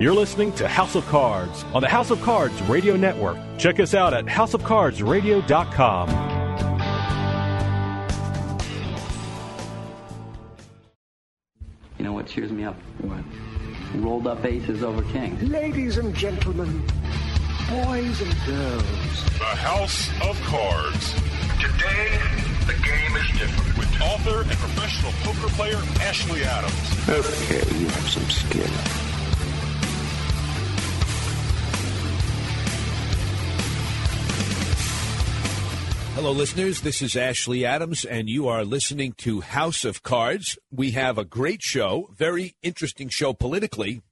You're listening to House of Cards on the House of Cards Radio Network. Check us out at houseofcardsradio.com. You know what cheers me up? What? Rolled up aces over kings. Ladies and gentlemen, boys and girls. The House of Cards. Today, the game is different. With author and professional poker player, Ashley Adams. Okay, you have some skill. Hello, listeners. This is Ashley Adams, and you are listening to House of Cards. We have a great show, very interesting show politically.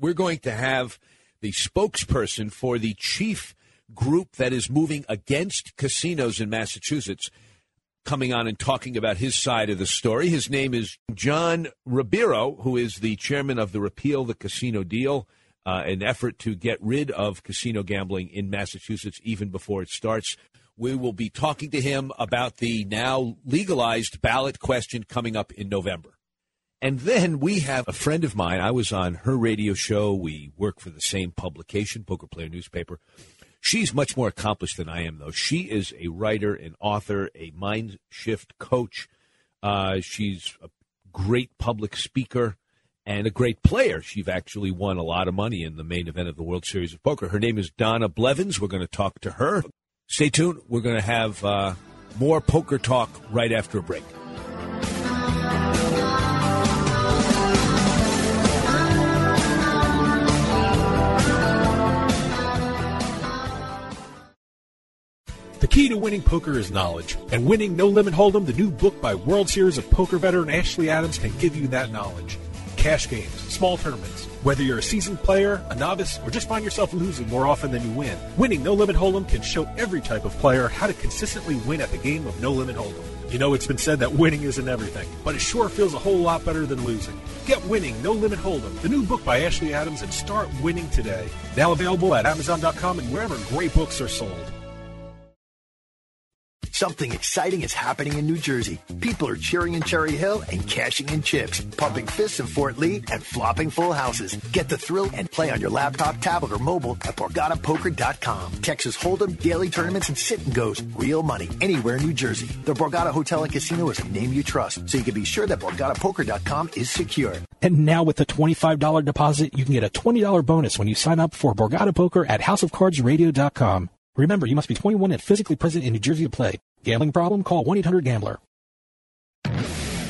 We're going to have the spokesperson for the chief group that is moving against casinos in Massachusetts coming on and talking about his side of the story. His name is John Ribeiro, who is the chairman of the Repeal the Casino Deal, an effort to get rid of casino gambling in Massachusetts even before it starts. We will be talking to him about the now legalized ballot question coming up in November. And then we have a friend of mine. I was on her radio show. We work for the same publication, Poker Player Newspaper. She's much more accomplished than I am, though. She is a writer, an author, a mind shift coach. She's a great public speaker and a great player. She's actually won a lot of money in the main event of the World Series of Poker. Her name is Donna Blevins. We're going to talk to her. Stay tuned. We're going to have more poker talk right after a break. The key to winning poker is knowledge. And Winning No Limit Hold'em, the new book by World Series of Poker veteran Ashley Adams, can give you that knowledge. Cash games, small tournaments. Whether you're a seasoned player, a novice, or just find yourself losing more often than you win, Winning No Limit Hold'em can show every type of player how to consistently win at the game of No Limit Hold'em. You know, it's been said that winning isn't everything, but it sure feels a whole lot better than losing. Get Winning No Limit Hold'em, the new book by Ashley Adams, and start winning today. Now available at Amazon.com and wherever great books are sold. Something exciting is happening in New Jersey. People are cheering in Cherry Hill and cashing in chips, pumping fists in Fort Lee and flopping full houses. Get the thrill and play on your laptop, tablet, or mobile at BorgataPoker.com. Texas Hold'em, daily tournaments, and sit-and-goes. Real money anywhere in New Jersey. The Borgata Hotel and Casino is a name you trust, so you can be sure that BorgataPoker.com is secure. And now with a $25 deposit, you can get a $20 bonus when you sign up for Borgata Poker at houseofcardsradio.com. Remember, you must be 21 and physically present in New Jersey to play. Gambling problem? Call 1-800-GAMBLER.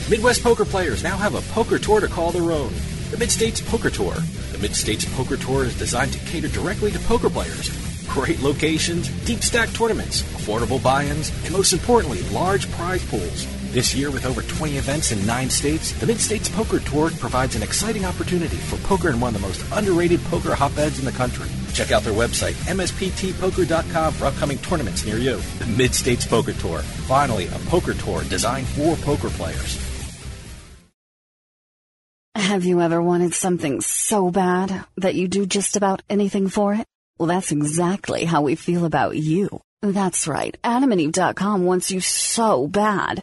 Midwest poker players now have a poker tour to call their own. The Mid-States Poker Tour. The Mid-States Poker Tour is designed to cater directly to poker players. Great locations, deep stack tournaments, affordable buy-ins, and most importantly, large prize pools. This year, with over 20 events in 9 states, the Mid-States Poker Tour provides an exciting opportunity for poker in one of the most underrated poker hotbeds in the country. Check out their website, msptpoker.com, for upcoming tournaments near you. The Mid-States Poker Tour. Finally, a poker tour designed for poker players. Have you ever wanted something so bad that you do just about anything for it? Well, that's exactly how we feel about you. That's right. AdamandEve.com wants you so bad.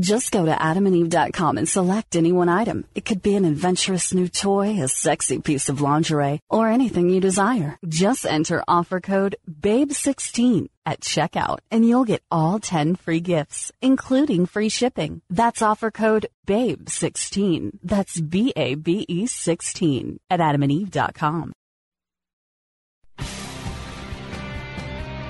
Just go to adamandeve.com and select any one item. It could be an adventurous new toy, a sexy piece of lingerie, or anything you desire. Just enter offer code BABE16 at checkout, and you'll get all 10 free gifts, including free shipping. That's offer code BABE16. That's B-A-B-E-16 at adamandeve.com.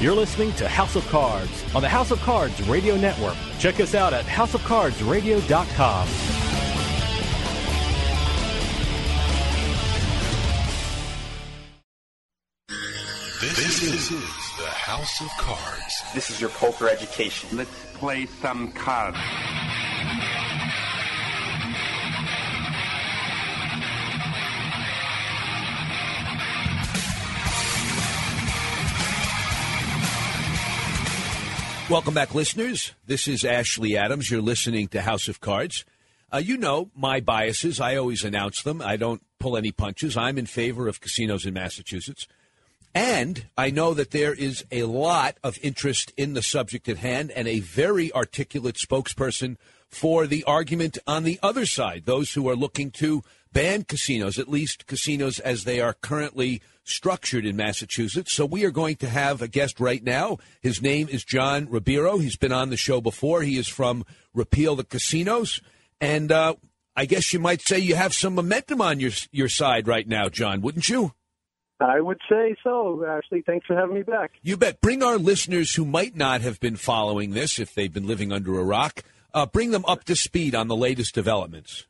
You're listening to House of Cards on the House of Cards Radio Network. Check us out at houseofcardsradio.com. This is the House of Cards. This is your poker education. Let's play some cards. Welcome back, listeners. This is Ashley Adams. You're listening to House of Cards. You know my biases. I always announce them. I don't pull any punches. I'm in favor of casinos in Massachusetts. And I know that there is a lot of interest in the subject at hand and a very articulate spokesperson for the argument on the other side, those who are looking to ban casinos, at least casinos as they are currently structured in Massachusetts. So we are going to have a guest right now. His name is John Ribeiro. He's been on the show before. He is from Repeal the Casinos. And I guess you might say you have some momentum on your side right now, John, wouldn't you? I would say so, Ashley. Thanks for having me back. You bet. Bring our listeners who might not have been following this, if they've been living under a rock, bring them up to speed on the latest developments.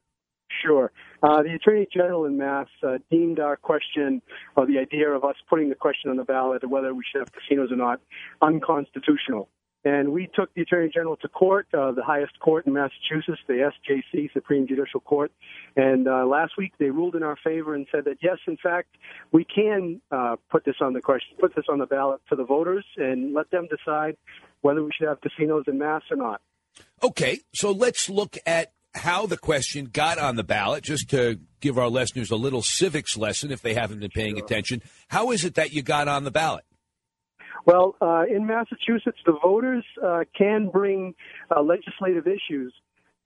Sure. The Attorney General in Mass deemed our question, or the idea of us putting the question on the ballot of whether we should have casinos or not, unconstitutional. And we took the Attorney General to court, the highest court in Massachusetts, the SJC, Supreme Judicial Court. And last week they ruled in our favor and said that, yes, in fact, we can put this on the ballot for the voters and let them decide whether we should have casinos in Mass or not. Okay, so let's look at how the question got on the ballot, just to give our listeners a little civics lesson if they haven't been paying attention. How is it that you got on the ballot? Well, in Massachusetts, the voters can bring legislative issues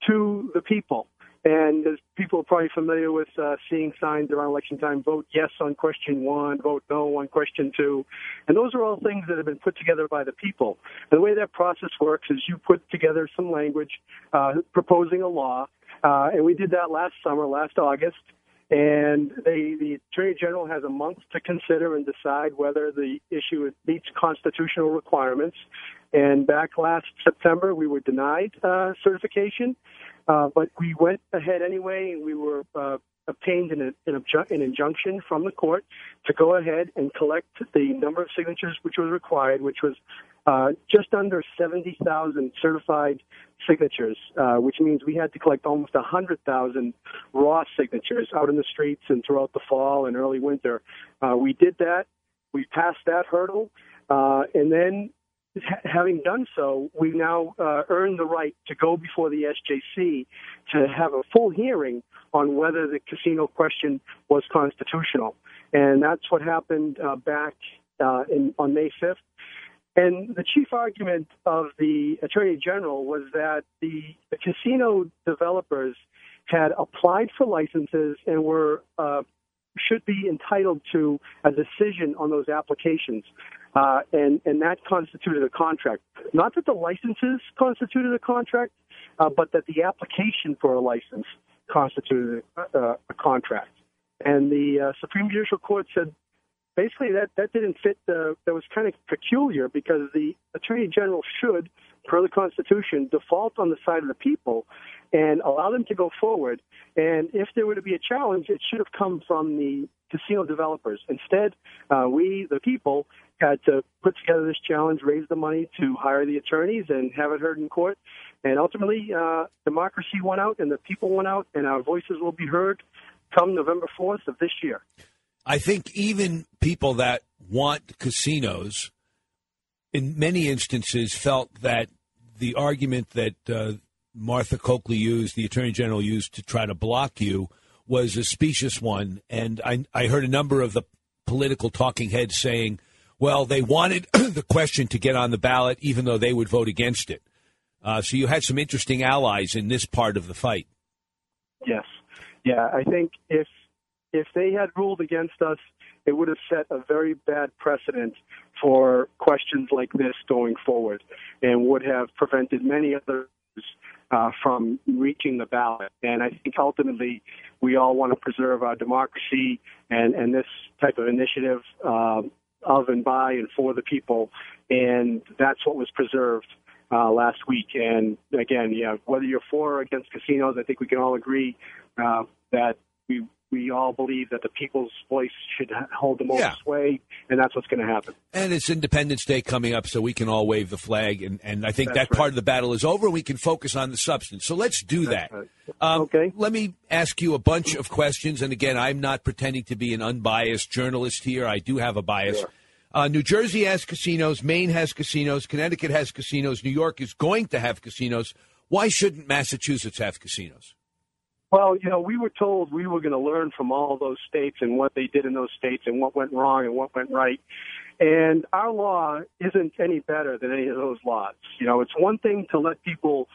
to the people. And as people are probably familiar with seeing signs around election time, vote yes on question one, vote no on question two. And those are all things that have been put together by the people. And the way that process works is you put together some language proposing a law. And we did that last August. And the Attorney General has a month to consider and decide whether the issue meets constitutional requirements. And back last September, we were denied certification, but we went ahead anyway, and we were obtained an injunction from the court to go ahead and collect the number of signatures which was required, which was just under 70,000 certified signatures, which means we had to collect almost 100,000 raw signatures out in the streets and throughout the fall and early winter. We did that. We passed that hurdle. And then having done so, we now earned the right to go before the SJC to have a full hearing on whether the casino question was constitutional. And that's what happened back on May 5th. And the chief argument of the Attorney General was that the casino developers had applied for licenses and were should be entitled to a decision on those applications, and that constituted a contract. Not that the licenses constituted a contract, but that the application for a license constituted a contract. And the Supreme Judicial Court said, basically, that didn't fit. That was kind of peculiar because the Attorney General should, per the Constitution, default on the side of the people and allow them to go forward. And if there were to be a challenge, it should have come from the casino developers. Instead, we, the people, had to put together this challenge, raise the money to hire the attorneys and have it heard in court. And ultimately, democracy won out and the people won out, and our voices will be heard come November 4th of this year. I think even people that want casinos, in many instances, felt that the argument that Martha Coakley used, the Attorney General used to try to block you, was a specious one. And I heard a number of the political talking heads saying, well, they wanted the question to get on the ballot, even though they would vote against it. So you had some interesting allies in this part of the fight. Yes. Yeah, I think if they had ruled against us, it would have set a very bad precedent for questions like this going forward and would have prevented many others from reaching the ballot. And I think ultimately we all want to preserve our democracy, and this type of initiative of and by and for the people, and that's what was preserved last week. And again, yeah, whether you're for or against casinos, I think we can all agree that we all believe that the people's voice should hold the most sway, and that's what's going to happen. And it's Independence Day coming up, so we can all wave the flag, and I think that's that part of the battle is over. We can focus on the substance. So let's do that. Right. Okay. Let me ask you a bunch of questions, and again, I'm not pretending to be an unbiased journalist here. I do have a bias. Sure. New Jersey has casinos. Maine has casinos. Connecticut has casinos. New York is going to have casinos. Why shouldn't Massachusetts have casinos? Well, you know, we were told we were going to learn from all those states and what they did in those states and what went wrong and what went right. And our law isn't any better than any of those laws. You know, it's one thing to let people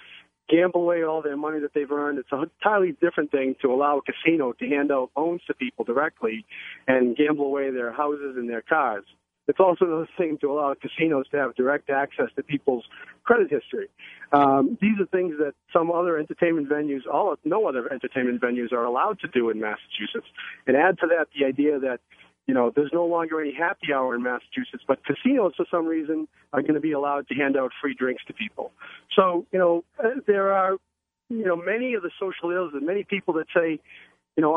gamble away all their money that they've earned. It's an entirely different thing to allow a casino to hand out loans to people directly and gamble away their houses and their cars. It's also another thing to allow casinos to have direct access to people's credit history. These are things that some other entertainment venues, no other entertainment venues are allowed to do in Massachusetts. And add to that the idea that, you know, there's no longer any happy hour in Massachusetts, but casinos, for some reason, are going to be allowed to hand out free drinks to people. So, you know, there are, you know, many of the social ills and many people that say, you know,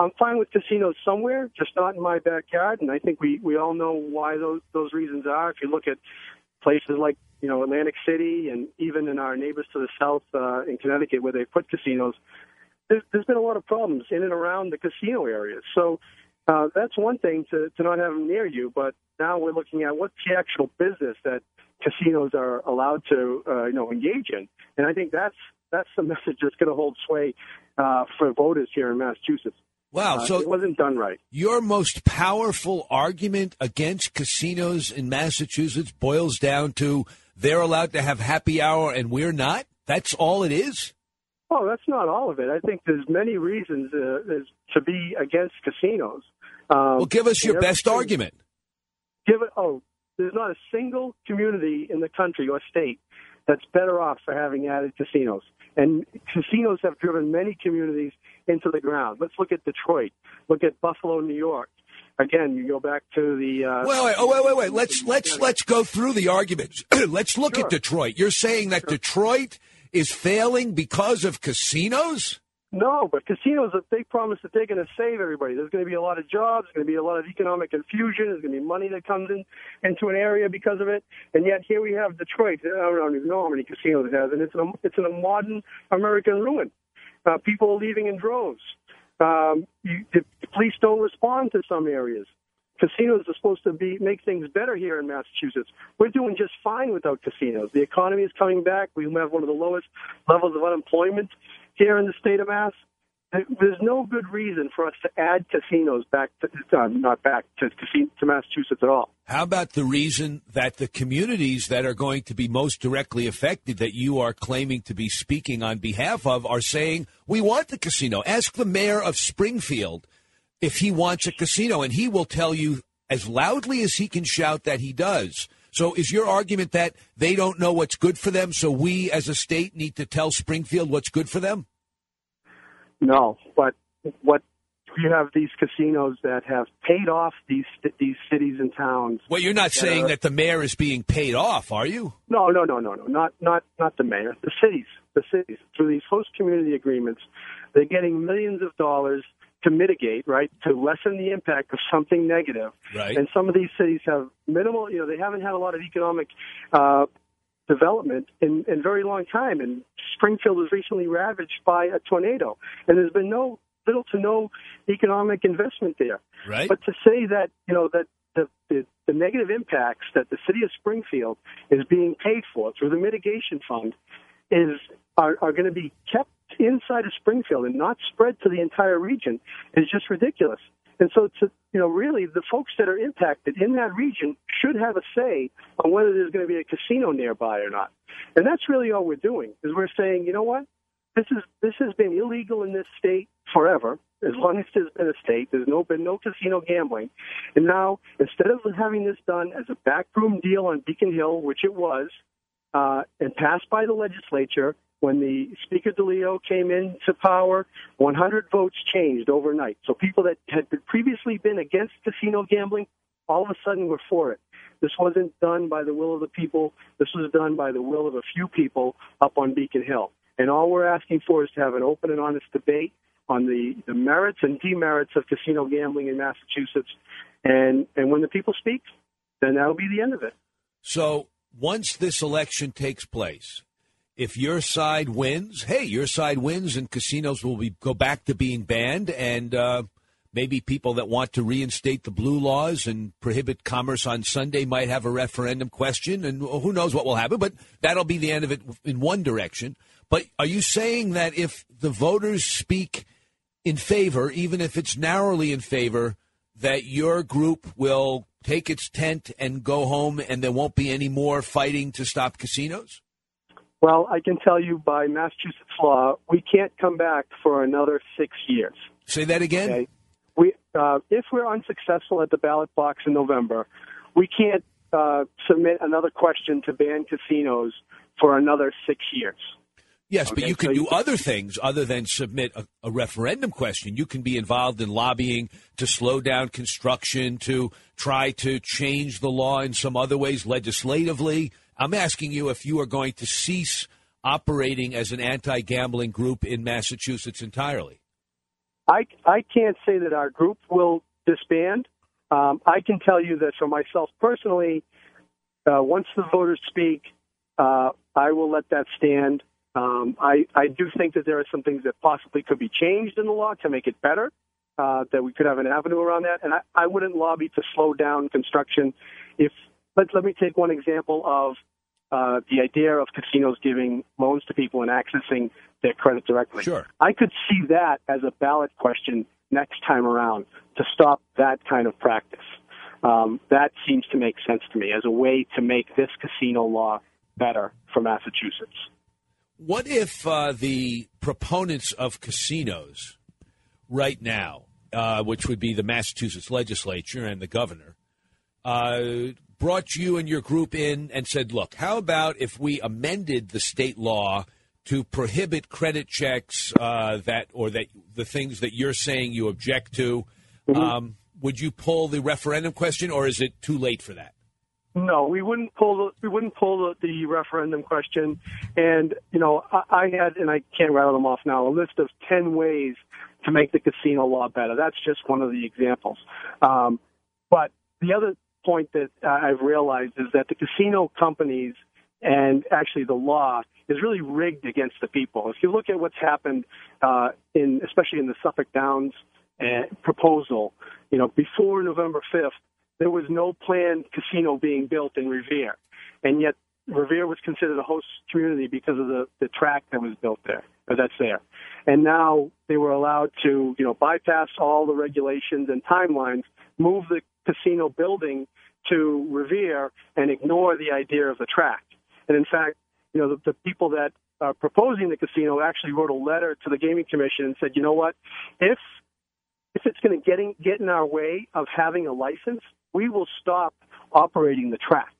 I'm fine with casinos somewhere, just not in my backyard, and I think we all know why those reasons are. If you look at places like, you know, Atlantic City and even in our neighbors to the south in Connecticut where they put casinos, there's been a lot of problems in and around the casino areas. So that's one thing to not have them near you, but now we're looking at what's the actual business that casinos are allowed to, you know, engage in. And I think that's the message that's going to hold sway for voters here in Massachusetts. Wow, so it wasn't done right. Your most powerful argument against casinos in Massachusetts boils down to they're allowed to have happy hour and we're not? That's all it is? Oh, that's not all of it. I think there's many reasons to be against casinos. Well, give us your best argument. There's not a single community in the country or state that's better off for having added casinos. And casinos have driven many communities into the ground. Let's look at Detroit. Look at Buffalo, New York. Again, you go back to the. Wait. Let's go through the arguments. Let's look at Detroit. You're saying that Detroit is failing because of casinos? No, but casinos, they promise that they're going to save everybody. There's going to be a lot of jobs. There's going to be a lot of economic infusion. There's going to be money that comes into an area because of it. And yet here we have Detroit. I don't even know how many casinos it has. And it's in a modern American ruin. People are leaving in droves. The police don't respond to some areas. Casinos are supposed to make things better here in Massachusetts. We're doing just fine without casinos. The economy is coming back. We have one of the lowest levels of unemployment here in the state of Mass. There's no good reason for us to add casinos to Massachusetts at all. How about the reason that the communities that are going to be most directly affected that you are claiming to be speaking on behalf of are saying, we want the casino? Ask the mayor of Springfield if he wants a casino, and he will tell you as loudly as he can shout that he does. So is your argument that they don't know what's good for them, so we as a state need to tell Springfield what's good for them? No, but what you have these casinos that have paid off these cities and towns. Well, you're not saying that the mayor is being paid off, are you? No. Not the mayor. The cities through these host community agreements, they're getting millions of dollars to mitigate, right, to lessen the impact of something negative. Right. And some of these cities have minimal, you know, they haven't had a lot of economic development in very long time. And Springfield was recently ravaged by a tornado. And there's been little to no economic investment there. Right. But to say that, you know, that the negative impacts that the city of Springfield is being paid for through the mitigation fund are going to be kept inside of Springfield and not spread to the entire region is just ridiculous. And so, to, you know, really the folks that are impacted in that region should have a say on whether there's going to be a casino nearby or not. And that's really all we're doing, is we're saying, you know what, this has been illegal in this state forever. As long as there's been a state, there's been no casino gambling. And now, instead of having this done as a backroom deal on Beacon Hill, which it was, and passed by the legislature, when the Speaker DeLeo came into power, 100 votes changed overnight. So people that had previously been against casino gambling all of a sudden were for it. This wasn't done by the will of the people. This was done by the will of a few people up on Beacon Hill. And all we're asking for is to have an open and honest debate on the merits and demerits of casino gambling in Massachusetts. And when the people speak, then that'll be the end of it. So once this election takes place, if your side wins, hey, your side wins and casinos will go back to being banned, and maybe people that want to reinstate the blue laws and prohibit commerce on Sunday might have a referendum question, and who knows what will happen, but that'll be the end of it in one direction. But are you saying that if the voters speak in favor, even if it's narrowly in favor, that your group will take its tent and go home and there won't be any more fighting to stop casinos? Well, I can tell you by Massachusetts law, we can't come back for another 6 years. Say that again? Okay? If we're unsuccessful at the ballot box in November, we can't submit another question to ban casinos for another 6 years. Yes, okay, but you can do other things other than submit a referendum question. You can be involved in lobbying to slow down construction, to try to change the law in some other ways legislatively. I'm asking you if you are going to cease operating as an anti-gambling group in Massachusetts entirely. I can't say that our group will disband. I can tell you that for myself personally, once the voters speak, I will let that stand. I do think that there are some things that possibly could be changed in the law to make it better, that we could have an avenue around that. And I wouldn't lobby to slow down construction. Let me take one example of the idea of casinos giving loans to people and accessing their credit directly. Sure. I could see that as a ballot question next time around to stop that kind of practice. That seems to make sense to me as a way to make this casino law better for Massachusetts. What if the proponents of casinos right now, which would be the Massachusetts legislature and the governor, brought you and your group in and said, look, how about if we amended the state law to prohibit credit checks that the things that you're saying you object to? Mm-hmm. Would you pull the referendum question, or is it too late for that? No, we wouldn't pull the referendum question. And, you know, I had, and I can't rattle them off now, a list of 10 ways to make the casino law better. That's just one of the examples. But the other point that I've realized is that the casino companies and actually the law is really rigged against the people. If you look at what's happened, especially in the Suffolk Downs proposal, you know, before November 5th, there was no planned casino being built in Revere, and yet Revere was considered a host community because of the track that was built there, or that's there. And now they were allowed to, you know, bypass all the regulations and timelines, move the casino building to Revere, and ignore the idea of the track. And in fact, you know, the people that are proposing the casino actually wrote a letter to the Gaming Commission and said, you know what, if it's going to get in our way of having a license, we will stop operating the track.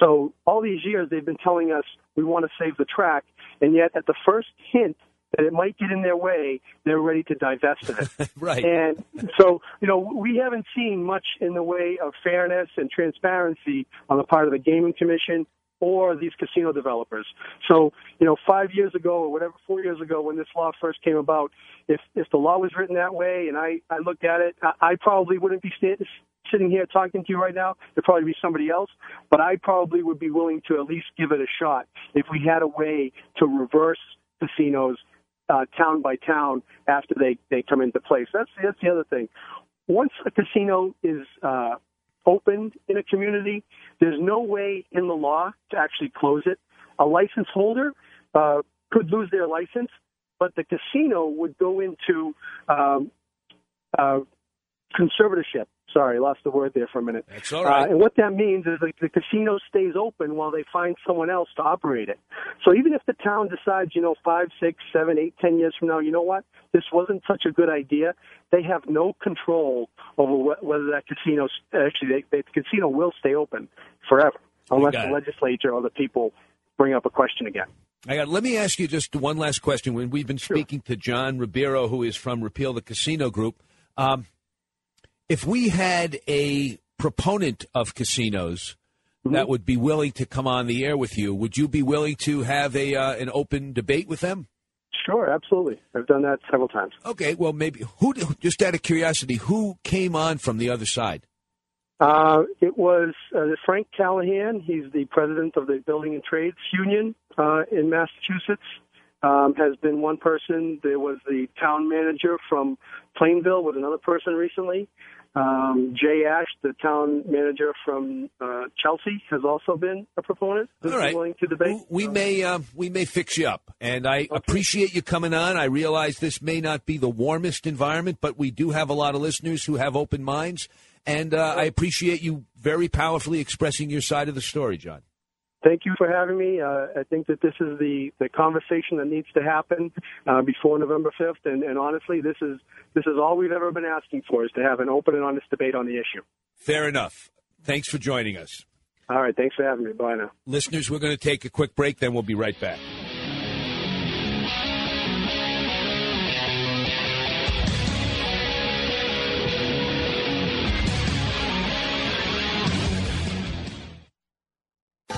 So all these years they've been telling us we want to save the track, and yet at the first hint that it might get in their way, they're ready to divest of it. Right. And so, you know, we haven't seen much in the way of fairness and transparency on the part of the Gaming Commission or these casino developers. So, you know, 5 years ago or whatever, 4 years ago when this law first came about, if the law was written that way and I looked at it, I probably wouldn't be sitting here talking to you right now. There'd probably be somebody else, but I probably would be willing to at least give it a shot if we had a way to reverse casinos town by town after they come into place. That's the other thing. Once a casino is opened in a community, there's no way in the law to actually close it. A license holder could lose their license, but the casino would go into conservatorship. Sorry, lost the word there for a minute. That's all right. And what that means is the casino stays open while they find someone else to operate it. So even if the town decides, 5, 6, 7, 8, 10 years from now, you know what, this wasn't such a good idea, they have no control over whether that casino, actually, the casino will stay open forever, unless the legislature or the people bring up a question again. Let me ask you just one last question. When we've been speaking to John Ribeiro, who is from Repeal the Casino Group, if we had a proponent of casinos that would be willing to come on the air with you, would you be willing to have an open debate with them? Sure, absolutely. I've done that several times. Okay, well, maybe just out of curiosity, who came on from the other side? It was Frank Callahan. He's the president of the Building and Trades Union in Massachusetts. Has been one person. There was the town manager from Plainville with another person recently. Jay Ash, the town manager from Chelsea, has also been a proponent. All right. Willing to debate. We may fix you up, and I appreciate you coming on. I realize this may not be the warmest environment, but we do have a lot of listeners who have open minds, and I appreciate you very powerfully expressing your side of the story, John. Thank you for having me. I think that this is the conversation that needs to happen before November 5th. And honestly, this is all we've ever been asking for, is to have an open and honest debate on the issue. Fair enough. Thanks for joining us. All right. Thanks for having me. Bye now. Listeners, we're going to take a quick break, then we'll be right back.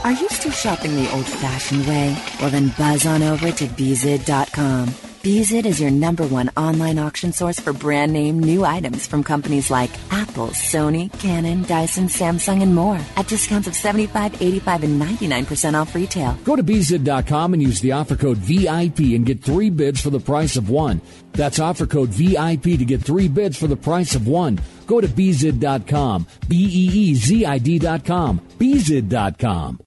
Are you still shopping the old-fashioned way? Well, then buzz on over to BZid.com. BZid is your number one online auction source for brand-name new items from companies like Apple, Sony, Canon, Dyson, Samsung, and more at discounts of 75, 85, and 99% off retail. Go to BZid.com and use the offer code VIP and get 3 bids for the price of 1. That's offer code VIP to get 3 bids for the price of 1. Go to BZid.com, BEEZID.com, BZid.com.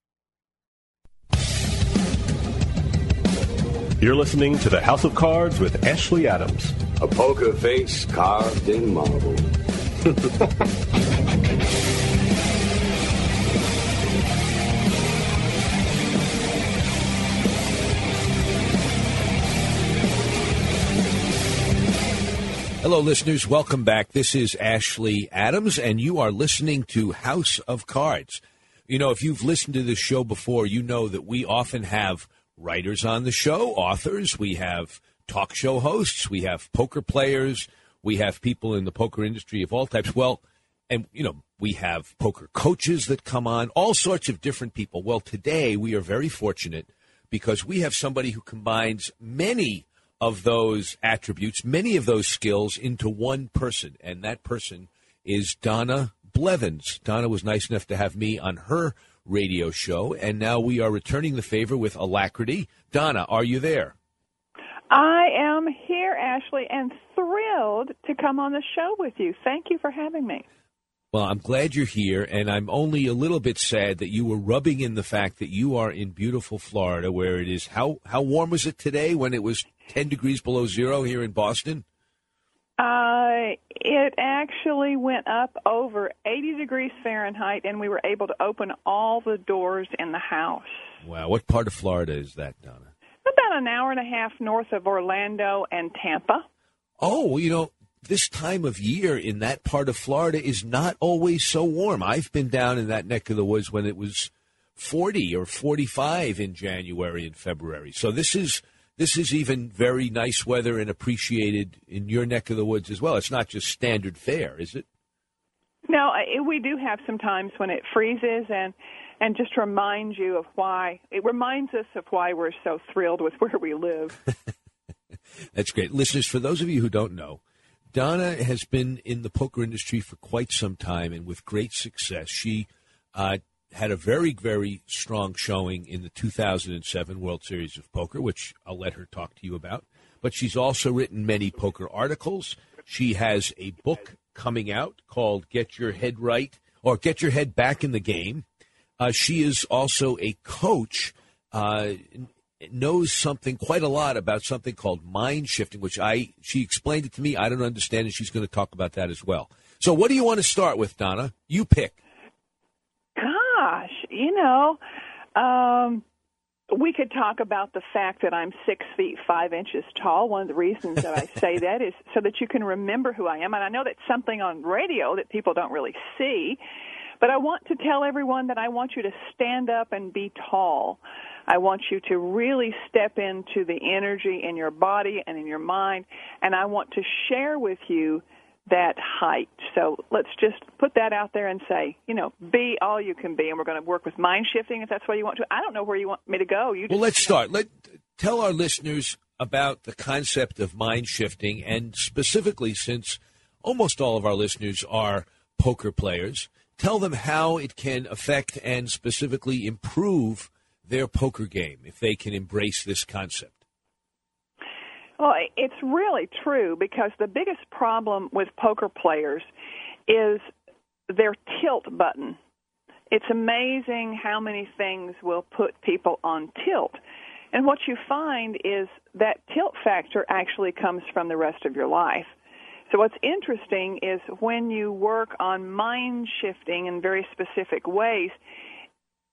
You're listening to the House of Cards with Ashley Adams. A poker face carved in marble. Hello, listeners. Welcome back. This is Ashley Adams, and you are listening to House of Cards. You know, if you've listened to this show before, you know that we often have writers on the show, authors, we have talk show hosts, we have poker players, we have people in the poker industry of all types. Well, and, we have poker coaches that come on, all sorts of different people. Well, today we are very fortunate because we have somebody who combines many of those attributes, many of those skills into one person, and that person is Donna Blevins. Donna was nice enough to have me on her radio show, and now we are returning the favor with alacrity. Donna, are you there? I am here, Ashley, and thrilled to come on the show with you. Thank you for having me. Well, I'm glad you're here, and I'm only a little bit sad that you were rubbing in the fact that you are in beautiful Florida, where it is. How warm was it today when it was 10 degrees below zero here in Boston? It actually went up over 80 degrees Fahrenheit, and we were able to open all the doors in the house. Wow. What part of Florida is that, Donna? About an hour and a half north of Orlando and Tampa. Oh, this time of year in that part of Florida is not always so warm. I've been down in that neck of the woods when it was 40 or 45 in January and February. So this is even very nice weather and appreciated in your neck of the woods as well. It's not just standard fare, is it? No, we do have some times when it freezes and just reminds us of why we're so thrilled with where we live. That's great. Listeners, for those of you who don't know, Donna has been in the poker industry for quite some time and with great success. She had a very, very strong showing in the 2007 World Series of Poker, which I'll let her talk to you about. But she's also written many poker articles. She has a book coming out called Get Your Head Right, or Get Your Head Back in the Game. She is also a coach knows something, quite a lot, about something called mind shifting, which she explained it to me. I don't understand, and she's going to talk about that as well. So what do you want to start with, Donna? You pick. Gosh, we could talk about the fact that I'm 6 feet 5 inches tall. One of the reasons that I say that is so that you can remember who I am. And I know that's something on radio that people don't really see, but I want to tell everyone that I want you to stand up and be tall. I want you to really step into the energy in your body and in your mind, and I want to share with you that height. So let's just put that out there and say, be all you can be, and we're going to work with mind shifting if that's what you want to. I don't know where you want me to go. Let's start. Tell our listeners about the concept of mind shifting, and specifically, since almost all of our listeners are poker players, tell them how it can affect and specifically improve their poker game if they can embrace this concept. Well, it's really true, because the biggest problem with poker players is their tilt button. It's amazing how many things will put people on tilt. And what you find is that tilt factor actually comes from the rest of your life. So what's interesting is when you work on mind shifting in very specific ways,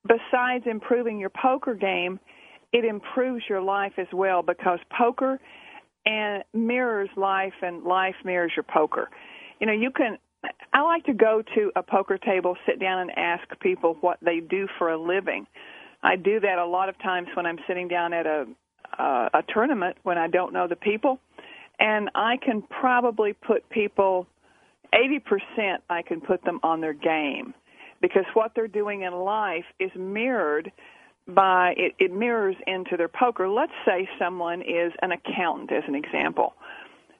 besides improving your poker game, it improves your life as well, because poker mirrors life, and life mirrors your poker. I like to go to a poker table, sit down, and ask people what they do for a living. I do that a lot of times when I'm sitting down at a tournament when I don't know the people, and I can probably put people, 80%, I can put them on their game, because what they're doing in life is mirrored by it mirrors into their poker. Let's say someone is an accountant, as an example.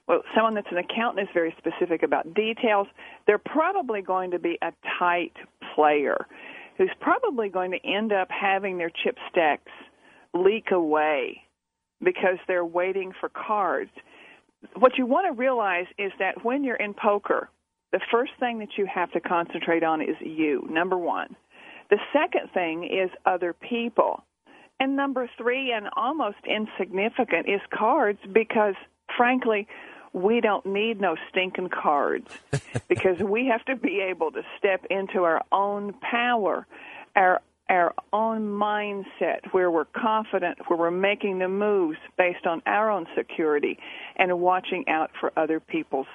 Well, someone that's an accountant is very specific about details. They're probably going to be a tight player who's probably going to end up having their chip stacks leak away because they're waiting for cards. What you want to realize is that when you're in poker, the first thing that you have to concentrate on is you, number one. The second thing is other people. And number three, and almost insignificant, is cards, because, frankly, we don't need no stinking cards because we have to be able to step into our own power, our own mindset, where we're confident, where we're making the moves based on our own security and watching out for other people's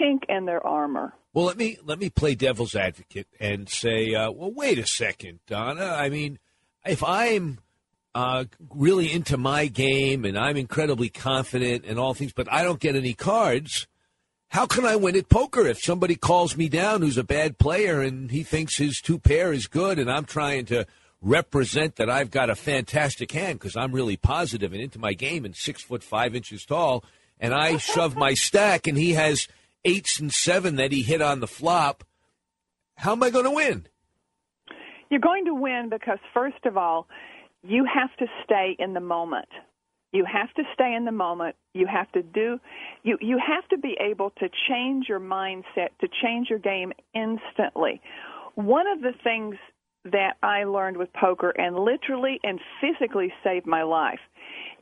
chink in their armor. Well, let me play devil's advocate and say, wait a second, Donna. I mean, if I'm really into my game and I'm incredibly confident and all things, but I don't get any cards, how can I win at poker if somebody calls me down who's a bad player and he thinks his two pair is good and I'm trying to represent that I've got a fantastic hand because I'm really positive and into my game and 6 foot 5 inches tall, and I shove my stack and he has 8s and 7 that he hit on the flop? How am I going to win? You're going to win because, first of all, you have to stay in the moment. You have to stay in the moment. You have to you have to be able to change your mindset, to change your game instantly. One of the things that I learned with poker and literally and physically saved my life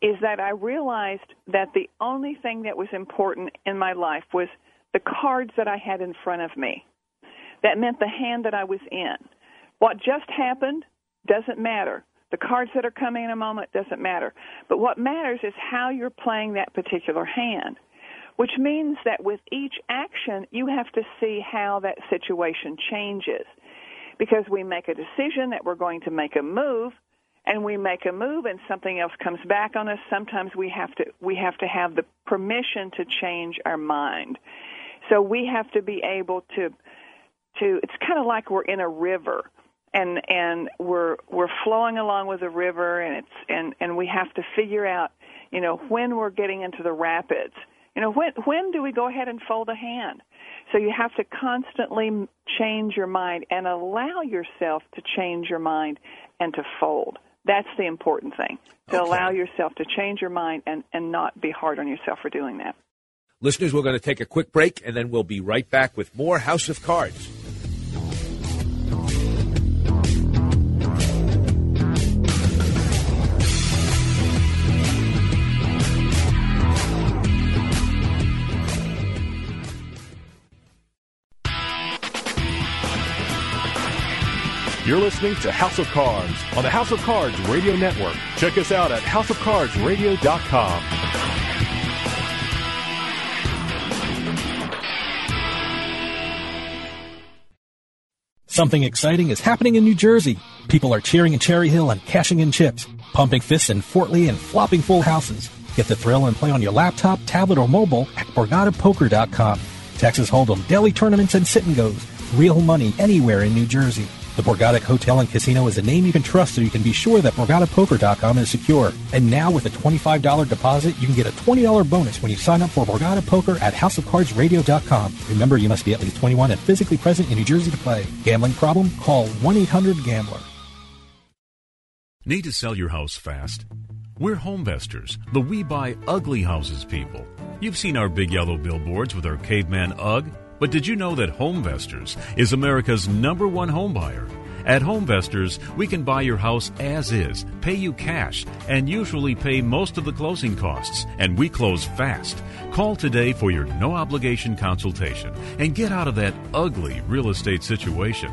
is that I realized that the only thing that was important in my life was the cards that I had in front of me. That meant the hand that I was in. What just happened doesn't matter. The cards that are coming in a moment doesn't matter. But what matters is how you're playing that particular hand, which means that with each action, you have to see how that situation changes. Because we make a decision that we're going to make a move, and we make a move and something else comes back on us. Sometimes we have to have the permission to change our mind. So we have to be able to it's kind of like we're in a river and we're flowing along with the river, and it's we have to figure out, when we're getting into the rapids. When do we go ahead and fold a hand? So you have to constantly change your mind and allow yourself to change your mind and to fold. That's the important thing, to allow yourself to change your mind and not be hard on yourself for doing that. Listeners, we're going to take a quick break, and then we'll be right back with more House of Cards. You're listening to House of Cards on the House of Cards Radio Network. Check us out at houseofcardsradio.com. Something exciting is happening in New Jersey. People are cheering in Cherry Hill and cashing in chips, pumping fists in Fort Lee and flopping full houses. Get the thrill and play on your laptop, tablet, or mobile at BorgataPoker.com. Texas Hold'em, daily tournaments, and sit-and-goes. Real money anywhere in New Jersey. The Borgata Hotel and Casino is a name you can trust so you can be sure that BorgataPoker.com is secure. And now with a $25 deposit, you can get a $20 bonus when you sign up for Borgata Poker at houseofcardsradio.com. Remember, you must be at least 21 and physically present in New Jersey to play. Gambling problem? Call 1-800-GAMBLER. Need to sell your house fast? We're homevestors, the We Buy Ugly Houses people. You've seen our big yellow billboards with our caveman UGG, but did you know that Homevestors is America's #1 home buyer? At Homevestors, we can buy your house as is, pay you cash, and usually pay most of the closing costs, and we close fast. Call today for your no-obligation consultation and get out of that ugly real estate situation.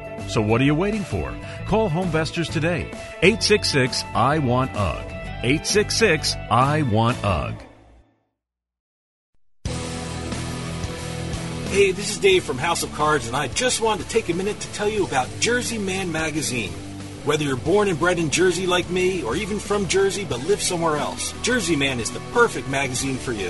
So what are you waiting for? Call Homevestors today. 866-I-WANT-UGG. 866-I-WANT-UGG. Hey, this is Dave from House of Cards, and I just wanted to take a minute to tell you about Jersey Man Magazine. Whether you're born and bred in Jersey like me, or even from Jersey but live somewhere else, Jersey Man is the perfect magazine for you.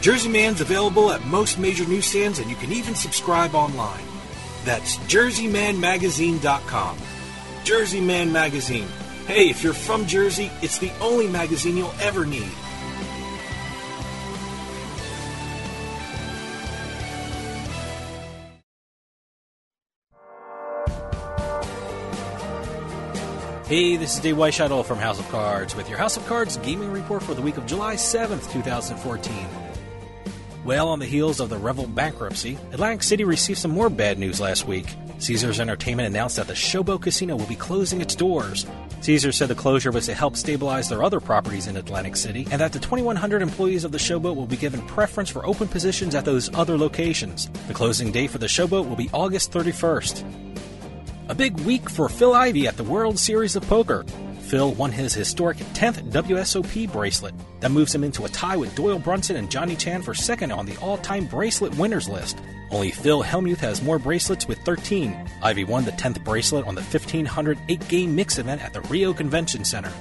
Jersey Man's available at most major newsstands, and you can even subscribe online. That's jerseymanmagazine.com. Jersey Man Magazine. Hey, if you're from Jersey, it's the only magazine you'll ever need. Hey, this is Dave Weishuttle from House of Cards with your House of Cards gaming report for the week of July 7th, 2014. Well, on the heels of the Revel bankruptcy, Atlantic City received some more bad news last week. Caesars Entertainment announced that the Showboat Casino will be closing its doors. Caesars said the closure was to help stabilize their other properties in Atlantic City, and that the 2,100 employees of the Showboat will be given preference for open positions at those other locations. The closing date for the Showboat will be August 31st. A big week for Phil Ivey at the World Series of Poker. Phil won his historic 10th WSOP bracelet. That moves him into a tie with Doyle Brunson and Johnny Chan for second on the all-time bracelet winners list. Only Phil Hellmuth has more bracelets with 13. Ivey won the 10th bracelet on the 1500 8-game mix event at the Rio Convention Center.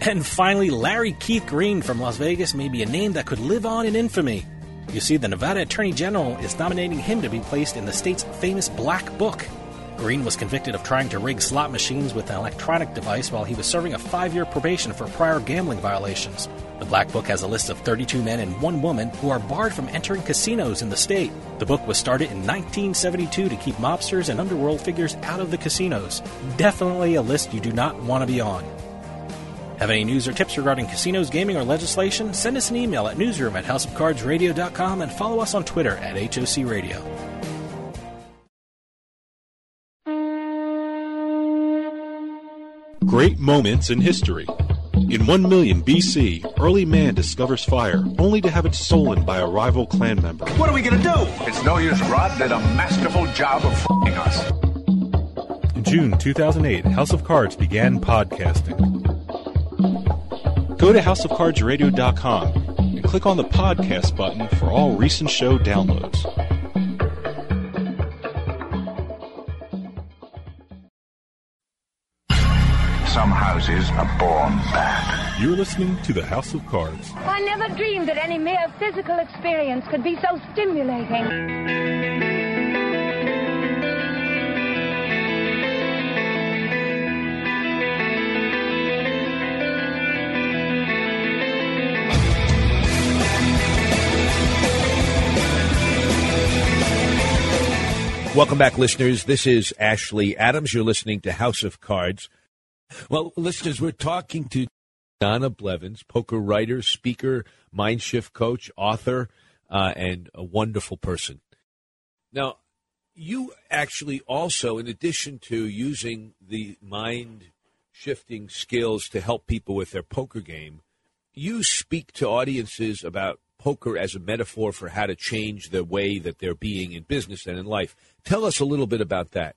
And finally, Larry Keith Green from Las Vegas may be a name that could live on in infamy. You see, the Nevada Attorney General is nominating him to be placed in the state's famous Black Book. Green was convicted of trying to rig slot machines with an electronic device while he was serving a 5-year probation for prior gambling violations. The Black Book has a list of 32 men and one woman who are barred from entering casinos in the state. The book was started in 1972 to keep mobsters and underworld figures out of the casinos. Definitely a list you do not want to be on. Have any news or tips regarding casinos, gaming, or legislation? Send us an email at newsroom@houseofcardsradio.com and follow us on Twitter at HOCRadio. Great moments in history. In 1 million BC, early man discovers fire, only to have it stolen by a rival clan member. What are we gonna do? It's no use, Rod did a masterful job of f***ing us. In June 2008, House of Cards began podcasting. Go to houseofcardsradio.com and click on the podcast button for all recent show downloads. Somehow houses are born bad. You're listening to the House of Cards. I never dreamed that any mere physical experience could be so stimulating. Welcome back, listeners. This is Ashley Adams. You're listening to House of Cards. Well, listeners, we're talking to Donna Blevins, poker writer, speaker, mind shift coach, author, and a wonderful person. Now, you actually also, in addition to using the mind shifting skills to help people with their poker game, you speak to audiences about poker as a metaphor for how to change the way that they're being in business and in life. Tell us a little bit about that.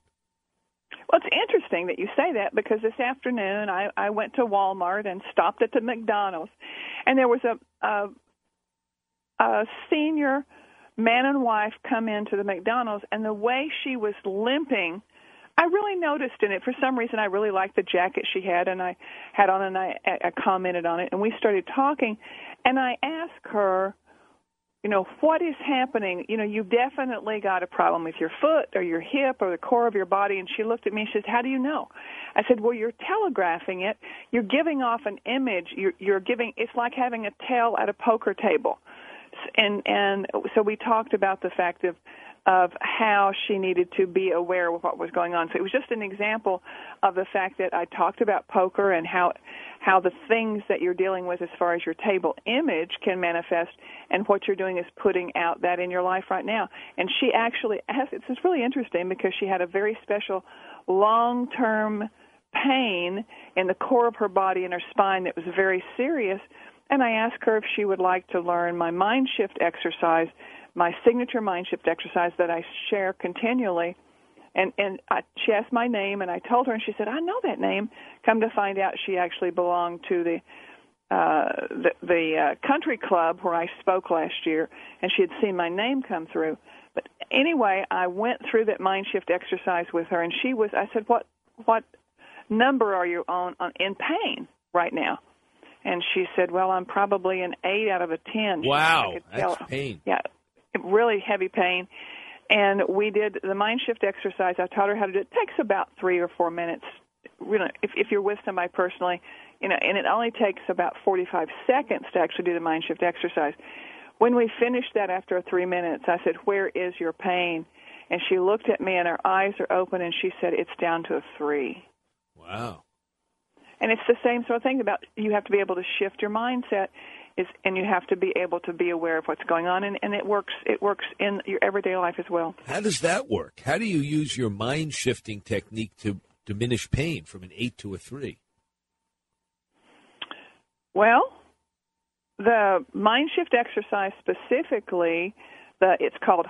Well, it's interesting that you say that, because this afternoon I went to Walmart and stopped at the McDonald's, and there was a senior man and wife come into the McDonald's, and the way she was limping, I really noticed in it. For some reason, I really liked the jacket she had, and I had on, and I commented on it, and we started talking. And I asked her, you know, what is happening? You know, you definitely got a problem with your foot or your hip or the core of your body. And she looked at me and she said, how do you know? I said, well, you're telegraphing it. You're giving off an image. You're giving, it's like having a tell at a poker table. And so we talked about the fact of how she needed to be aware of what was going on. So it was just an example of the fact that I talked about poker and how the things that you're dealing with as far as your table image can manifest, and what you're doing is putting out that in your life right now. And she actually asked, it's really interesting, because she had a very special long-term pain in the core of her body and her spine that was very serious, and I asked her if she would like to learn my mind shift exercise, my signature mind shift exercise that I share continually. And she asked my name, and I told her, and she said, I know that name. Come to find out, she actually belonged to the country club where I spoke last year, and she had seen my name come through. But anyway, I went through that mind shift exercise with her, and she was, I said, what number are you on in pain right now? And she said, well, I'm probably an 8 out of a 10. Wow, that's pain. Yeah, really heavy pain. And we did the mind shift exercise. I taught her how to do it. It takes about 3 or 4 minutes. Really, if you're with somebody personally, you know, and it only takes about 45 seconds to actually do the mind shift exercise. When we finished that after 3 minutes, I said, "Where is your pain?" And she looked at me, and her eyes are open, and she said, "It's down to a 3." Wow. And it's the same sort of thing about, you have to be able to shift your mindset. And you have to be able to be aware of what's going on, and it works in your everyday life as well. How does that work? How do you use your mind-shifting technique to diminish pain from an 8 to a 3? Well, the mind shift exercise specifically, it's called,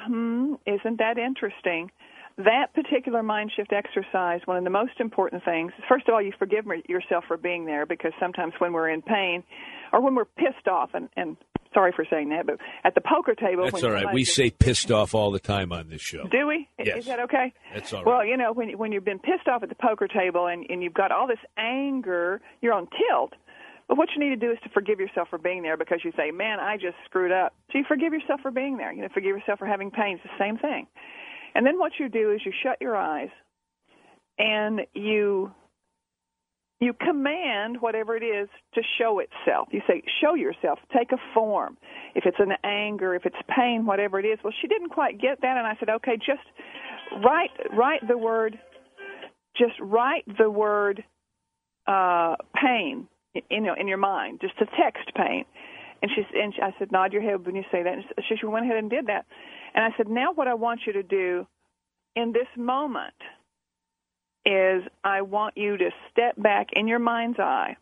isn't that interesting? That particular mind shift exercise, one of the most important things, first of all, you forgive yourself for being there, because sometimes when we're in pain or when we're pissed off, and sorry for saying that, but at the poker table. That's all right. We say pissed off all the time on this show. Do we? Yes. Is that okay? That's all right. Well, you know, when you've been pissed off at the poker table and you've got all this anger, you're on tilt. But what you need to do is to forgive yourself for being there, because you say, man, I just screwed up. So you forgive yourself for being there. You know, forgive yourself for having pain. It's the same thing. And then what you do is you shut your eyes, and you command whatever it is to show itself. You say, show yourself, take a form. If it's an anger, if it's pain, whatever it is. Well, she didn't quite get that, and I said, okay, just write the word pain, you know, in your mind, just to text pain. And I said, nod your head when you say that. And she went ahead and did that. And I said, now what I want you to do in this moment is I want you to step back in your mind's eye,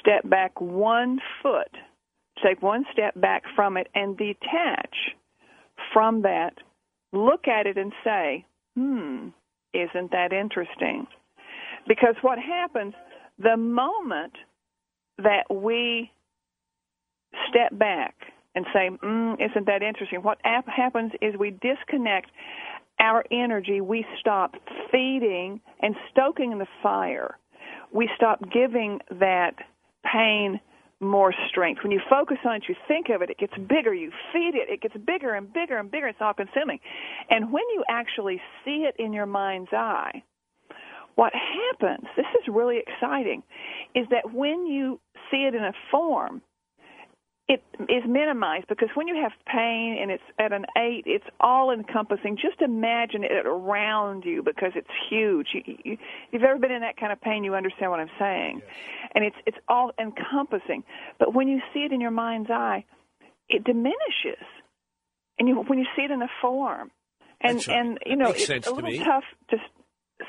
step back 1 foot, take 1 step back from it, and detach from that. Look at it and say, isn't that interesting? Because what happens, the moment that we step back and say, isn't that interesting, what happens is we disconnect our energy. We stop feeding and stoking the fire. we stop giving that pain more strength. When you focus on it, you think of it, it gets bigger. You feed it, it gets bigger and bigger and bigger. It's all-consuming. And when you actually see it in your mind's eye, what happens, this is really exciting, is that when you see it in a form, it is minimized, because when you have pain and it's at an 8, it's all-encompassing. Just imagine it around you because it's huge. If you've ever been in that kind of pain, you understand what I'm saying. Yes. And it's all-encompassing. But when you see it in your mind's eye, it diminishes. And when you see it in a form. And you know, it's a little tough to...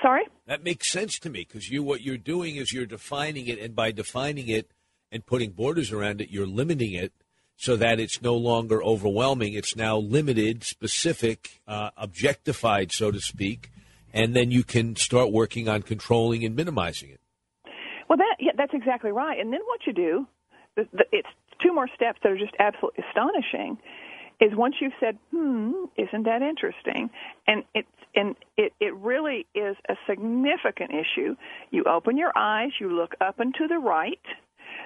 Sorry? That makes sense to me, because what you're doing is you're defining it, and by defining it, and putting borders around it, you're limiting it so that it's no longer overwhelming. It's now limited, specific, objectified, so to speak, and then you can start working on controlling and minimizing it. Well, that's exactly right. And then what you do, it's two more steps that are just absolutely astonishing, is once you've said, isn't that interesting, and it really is a significant issue, you open your eyes, you look up and to the right.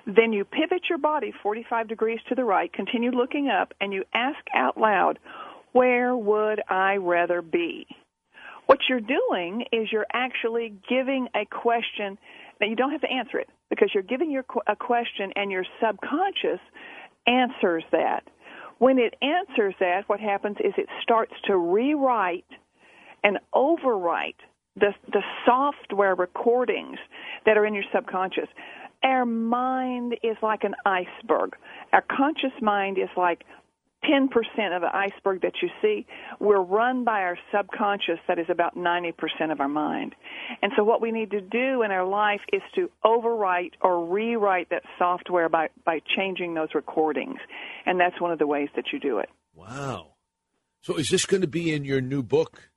Then you pivot your body 45 degrees to the right, continue looking up, and you ask out loud, where would I rather be? What you're doing is you're actually giving a question. Now, you don't have to answer it, because you're giving a question, and your subconscious answers that. When it answers that, what happens is it starts to rewrite and overwrite the software recordings that are in your subconscious. Our mind is like an iceberg. Our conscious mind is like 10% of the iceberg that you see. We're run by our subconscious that is about 90% of our mind. And so what we need to do in our life is to overwrite or rewrite that software by changing those recordings. And that's one of the ways that you do it. Wow. So is this going to be in your new book,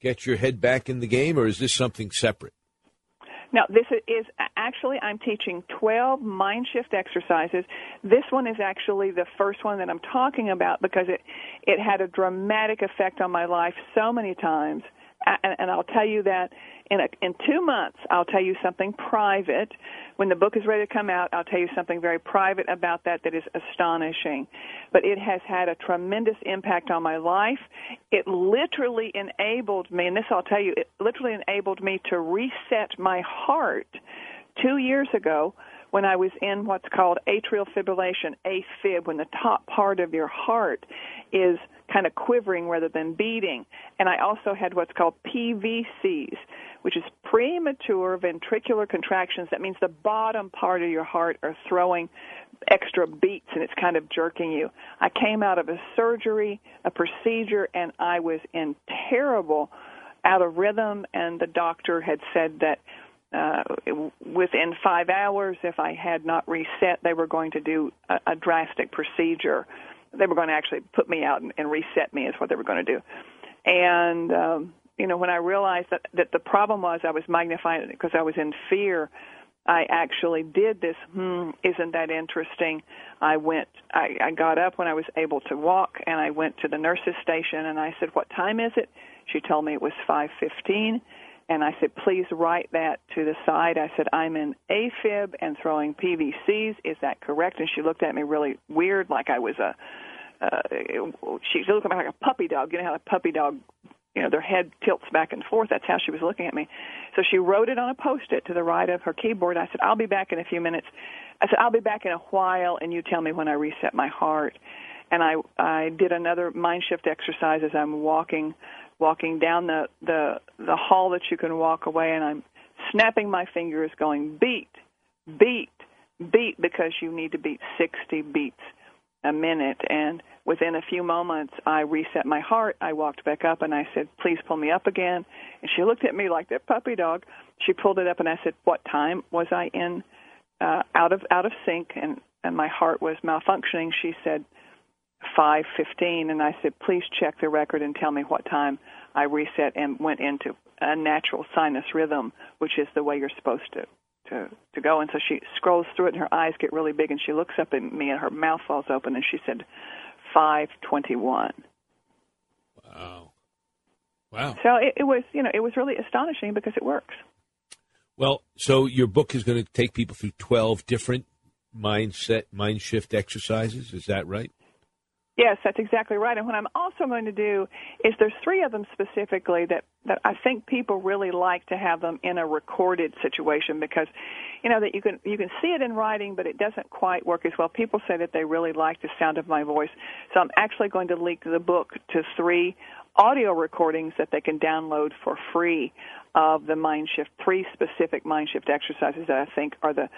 Get Your Head Back in the Game, or is this something separate? Now, this is actually, I'm teaching 12 mind shift exercises. This one is actually the first one that I'm talking about, because it had a dramatic effect on my life so many times. And I'll tell you that in 2 months, I'll tell you something private. When the book is ready to come out, I'll tell you something very private about that is astonishing. But it has had a tremendous impact on my life. It literally enabled me, and this I'll tell you, it literally enabled me to reset my heart 2 years ago when I was in what's called atrial fibrillation, AFib, when the top part of your heart is kind of quivering rather than beating. And I also had what's called PVCs, which is premature ventricular contractions. That means the bottom part of your heart are throwing extra beats, and it's kind of jerking you. I came out of a procedure, and I was in terrible out of rhythm, and the doctor had said that within 5 hours, if I had not reset, they were going to do a drastic procedure. They were going to actually put me out and reset me is what they were going to do. And, you know, when I realized that the problem was I was magnifying it because I was in fear, I actually did this, isn't that interesting? I got up when I was able to walk, and I went to the nurse's station, and I said, what time is it? She told me it was 5:15. And I said, please write that to the side. I said, I'm in AFib and throwing PVCs. Is that correct? And she looked at me really weird, like I was she looked at me like a puppy dog. You know how a puppy dog, you know, their head tilts back and forth. That's how she was looking at me. So she wrote it on a Post-it to the right of her keyboard. I said, I'll be back in a few minutes. I said, I'll be back in a while, and you tell me when I reset my heart. And I did another mind shift exercise as I'm walking down the hall that you can walk away, and I'm snapping my fingers going beat, beat, beat, because you need to beat 60 beats a minute. And within a few moments, I reset my heart. I walked back up, and I said, please pull me up again. And she looked at me like that puppy dog. She pulled it up, and I said, what time was I in out of sync? And my heart was malfunctioning. She said, 5:15, and I said, please check the record and tell me what time I reset and went into a natural sinus rhythm, which is the way you're supposed to go. And so she scrolls through it, and her eyes get really big, and she looks up at me, and her mouth falls open, and she said, 5:21. Wow. So it was really astonishing because it works. Well, so your book is going to take people through 12 different mind shift exercises. Is that right? Yes, that's exactly right. And what I'm also going to do is there's 3 of them specifically that I think people really like to have them in a recorded situation because, you know, that you can see it in writing, but it doesn't quite work as well. People say that they really like the sound of my voice. So I'm actually going to link the book to 3 audio recordings that they can download for free of the mind shift, 3 specific mind shift exercises that I think are the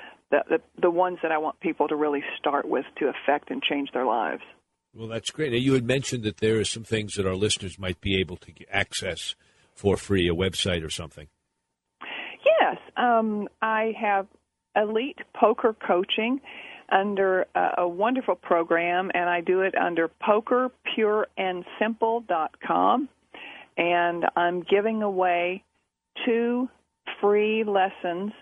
ones that I want people to really start with to affect and change their lives. Well, that's great. Now, you had mentioned that there are some things that our listeners might be able to access for free, a website or something. Yes. I have elite poker coaching under a wonderful program, and I do it under PokerPureAndSimple.com. And I'm giving away 2 free lessons,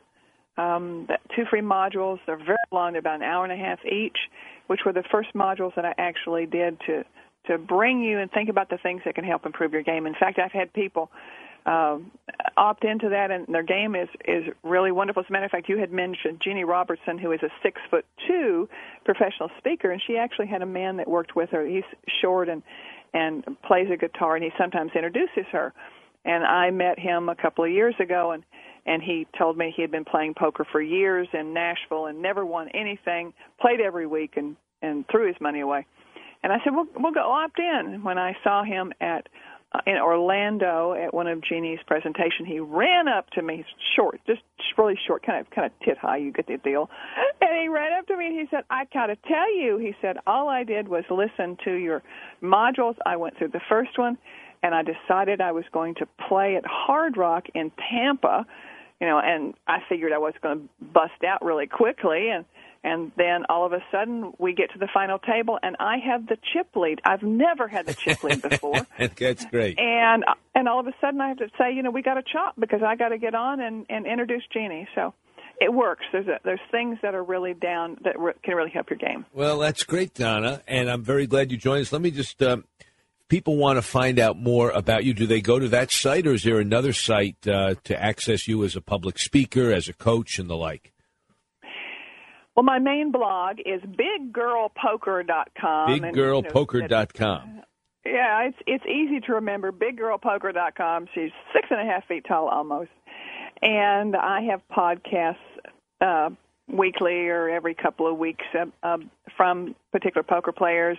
2 free modules. They're very long, about an hour and a half each, which were the first modules that I actually did to bring you and think about the things that can help improve your game. In fact, I've had people opt into that, and their game is really wonderful. As a matter of fact, you had mentioned Jeannie Robertson, who is a 6'2" professional speaker, and she actually had a man that worked with her. He's short and plays a guitar, and he sometimes introduces her. And I met him a couple of years ago, and he told me he had been playing poker for years in Nashville and never won anything, played every week and threw his money away. And I said, we'll go opt in. When I saw him in Orlando at one of Jeannie's presentations, he ran up to me, short, just really short, kind of tit high, you get the deal. And he ran up to me and he said, I got to tell you, he said, all I did was listen to your modules. I went through the first one, and I decided I was going to play at Hard Rock in Tampa, you know, and I figured I was going to bust out really quickly, and then all of a sudden we get to the final table, and I have the chip lead. I've never had the chip lead before. That's great. And all of a sudden I have to say, you know, we got to chop because I got to get on and introduce Jeannie. So it works. There's things that are really down that can really help your game. Well, that's great, Donna, and I'm very glad you joined us. Let me just people want to find out more about you. Do they go to that site, or is there another site to access you as a public speaker, as a coach, and the like? Well, my main blog is biggirlpoker.com. Biggirlpoker.com. Yeah, it's easy to remember, biggirlpoker.com. She's 6.5 feet tall almost. And I have podcasts weekly or every couple of weeks from particular poker players.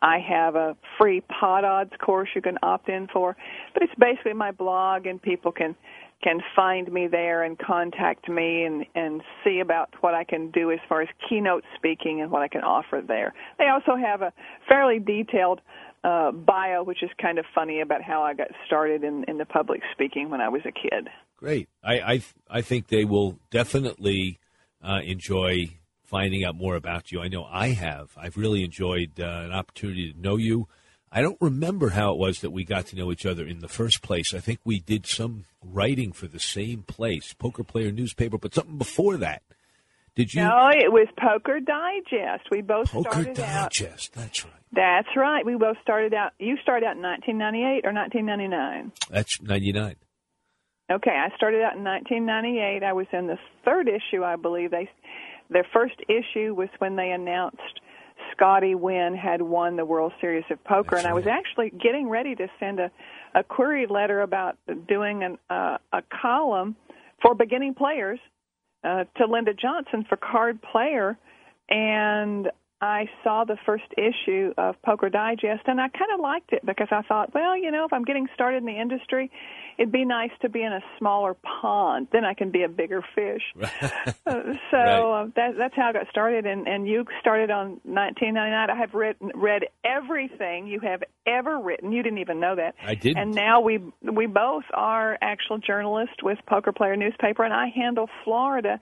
I have a free Pod Odds course you can opt in for, but it's basically my blog, and people can find me there and contact me and see about what I can do as far as keynote speaking and what I can offer there. They also have a fairly detailed bio, which is kind of funny, about how I got started in the public speaking when I was a kid. Great. I think they will definitely enjoy finding out more about you. I know I have. I've really enjoyed an opportunity to know you. I don't remember how it was that we got to know each other in the first place. I think we did some writing for the same place, Poker Player Newspaper, but something before that. Did you? No, it was Poker Digest. We both started out. Poker Digest, that's right. That's right. We both started out. You started out in 1998 or 1999? That's 99. Okay, I started out in 1998. I was in the 3rd issue, I believe. Their first issue was when they announced Scotty Wynn had won the World Series of Poker. That's right. I was actually getting ready to send a query letter about doing a column for beginning players to Linda Johnson for Card Player, and I saw the first issue of Poker Digest, and I kind of liked it because I thought, well, you know, if I'm getting started in the industry, it'd be nice to be in a smaller pond. Then I can be a bigger fish. Right. That's how I got started, and you started on 1999. I have read everything you have ever written. You didn't even know that. I didn't. And now we both are actual journalists with Poker Player Newspaper, and I handle Florida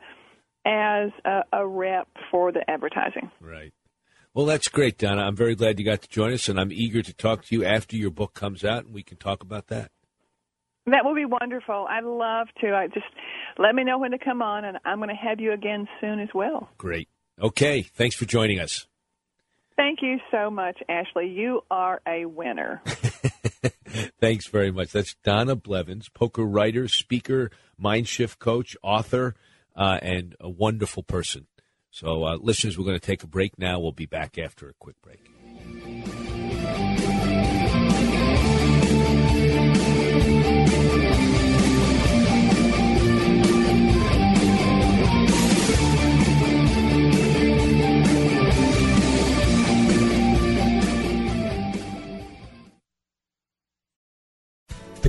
as a rep for the advertising. Right. Well, that's great, Donna. I'm very glad you got to join us, and I'm eager to talk to you after your book comes out, and we can talk about that. That will be wonderful. I'd love to. Just let me know when to come on, and I'm going to have you again soon as well. Great. Okay. Thanks for joining us. Thank you so much, Ashley. You are a winner. Thanks very much. That's Donna Blevins, poker writer, speaker, mind shift coach, author, and a wonderful person. So, listeners, we're going to take a break now. We'll be back after a quick break. The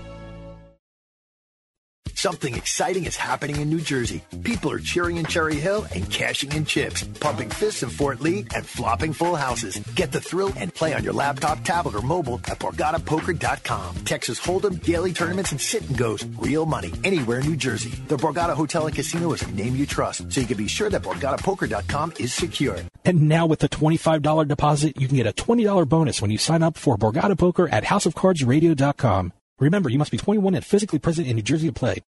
Something exciting is happening in New Jersey. People are cheering in Cherry Hill and cashing in chips, pumping fists in Fort Lee and flopping full houses. Get the thrill and play on your laptop, tablet, or mobile at BorgataPoker.com. Texas Hold'em, daily tournaments, and sit-and-goes. Real money anywhere in New Jersey. The Borgata Hotel and Casino is a name you trust, so you can be sure that BorgataPoker.com is secure. And now with the $25 deposit, you can get a $20 bonus when you sign up for Borgata Poker at houseofcardsradio.com. Remember, you must be 21 and physically present in New Jersey to play.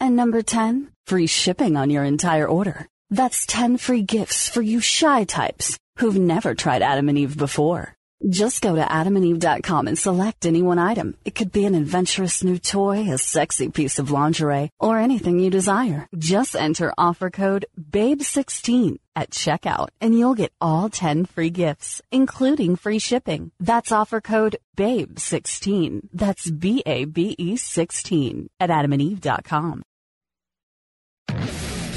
And number 10, free shipping on your entire order. That's 10 free gifts for you shy types who've never tried Adam and Eve before. Just go to adamandeve.com and select any one item. It could be an adventurous new toy, a sexy piece of lingerie, or anything you desire. Just enter offer code BABE16 at checkout, and you'll get all 10 free gifts, including free shipping. That's offer code BABE16. That's B-A-B-E-16 at adamandeve.com.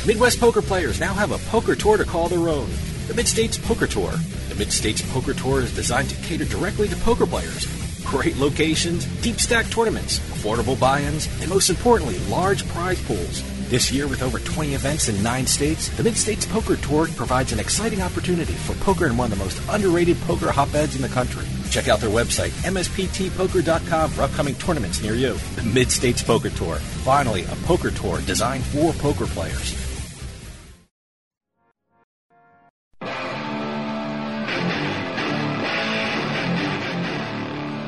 Midwest poker players now have a poker tour to call their own. The Mid-States Poker Tour. The Mid-States Poker Tour is designed to cater directly to poker players. Great locations, deep stack tournaments, affordable buy-ins, and most importantly, large prize pools. This year, with over 20 events in 9 states, the Mid-States Poker Tour provides an exciting opportunity for poker in one of the most underrated poker hotbeds in the country. Check out their website, msptpoker.com, for upcoming tournaments near you. The Mid-States Poker Tour. Finally, a poker tour designed for poker players.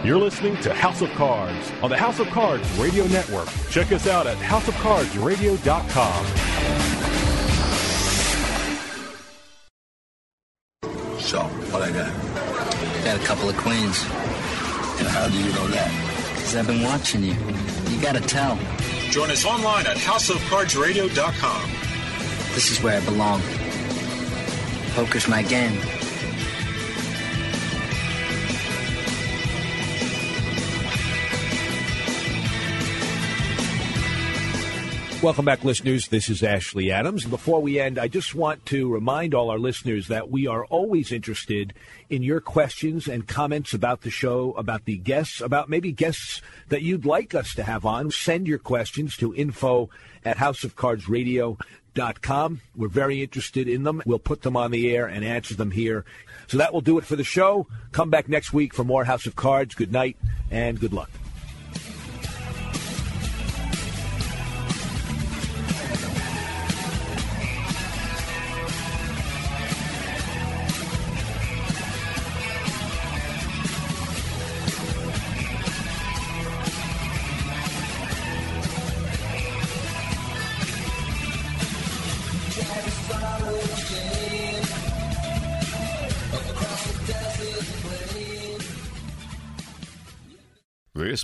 You're listening to House of Cards on the House of Cards Radio Network. Check us out at houseofcardsradio.com. So, what I got? I got a couple of queens. And how do you know that? Because I've been watching you. You gotta tell. Join us online at houseofcardsradio.com. This is where I belong. Poker's my game. Welcome back, listeners. This is Ashley Adams. Before we end, I just want to remind all our listeners that we are always interested in your questions and comments about the show, about the guests, about maybe guests that you'd like us to have on. Send your questions to info@houseofcardsradio.com. We're very interested in them. We'll put them on the air and answer them here. So that will do it for the show. Come back next week for more House of Cards. Good night and good luck. This